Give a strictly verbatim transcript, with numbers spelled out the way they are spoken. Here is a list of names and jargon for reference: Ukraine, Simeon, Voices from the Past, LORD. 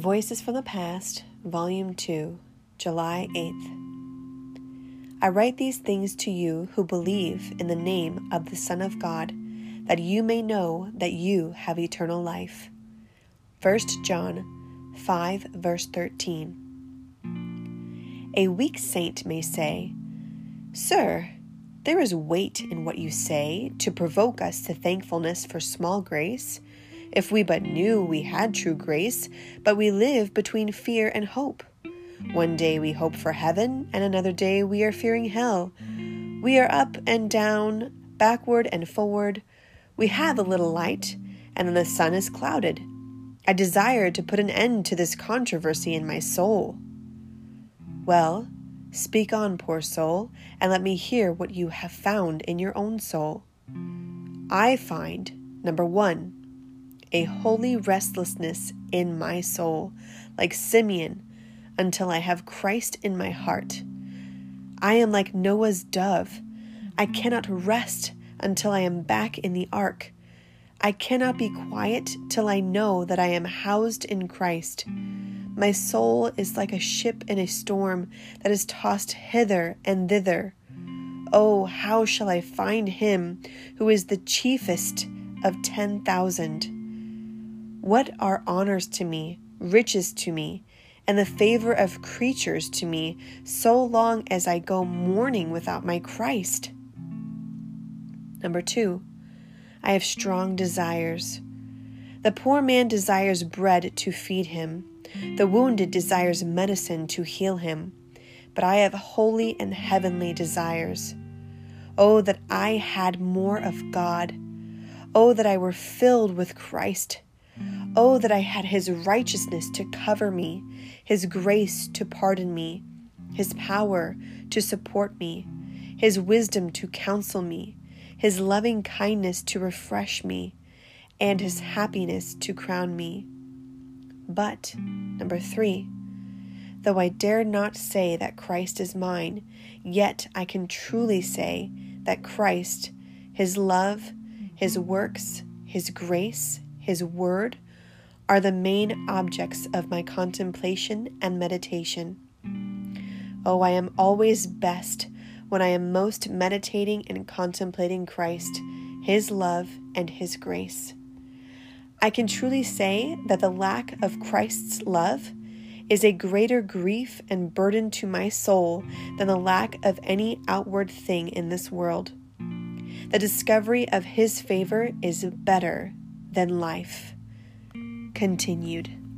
Voices from the Past, Volume two, July eighth. I write these things to you who believe in the name of the Son of God, that you may know that you have eternal life. First John five, verse thirteen. A weak saint may say, "Sir, there is weight in what you say to provoke us to thankfulness for small grace, if we but knew we had true grace, but we live between fear and hope. One day we hope for heaven, and another day we are fearing hell. We are up and down, backward and forward. We have a little light, and the sun is clouded. I desire to put an end to this controversy in my soul." Well, speak on, poor soul, and let me hear what you have found in your own soul. I find, number one, a holy restlessness in my soul, like Simeon, until I have Christ in my heart. I am like Noah's dove. I cannot rest until I am back in the ark. I cannot be quiet till I know that I am housed in Christ. My soul is like a ship in a storm that is tossed hither and thither. Oh, how shall I find him who is the chiefest of ten thousand? What are honors to me, riches to me, and the favor of creatures to me, so long as I go mourning without my Christ? Number two, I have strong desires. The poor man desires bread to feed him. The wounded desires medicine to heal him. But I have holy and heavenly desires. Oh, that I had more of God. Oh, that I were filled with Christ. Oh, that I had his righteousness to cover me, his grace to pardon me, his power to support me, his wisdom to counsel me, his loving kindness to refresh me, and his happiness to crown me. But, number three, though I dare not say that Christ is mine, yet I can truly say that Christ, his love, his works, his grace, his word are the main objects of my contemplation and meditation. Oh, I am always best when I am most meditating and contemplating Christ, his love, and his grace. I can truly say that the lack of Christ's love is a greater grief and burden to my soul than the lack of any outward thing in this world. The discovery of his favor is better than life. Continued.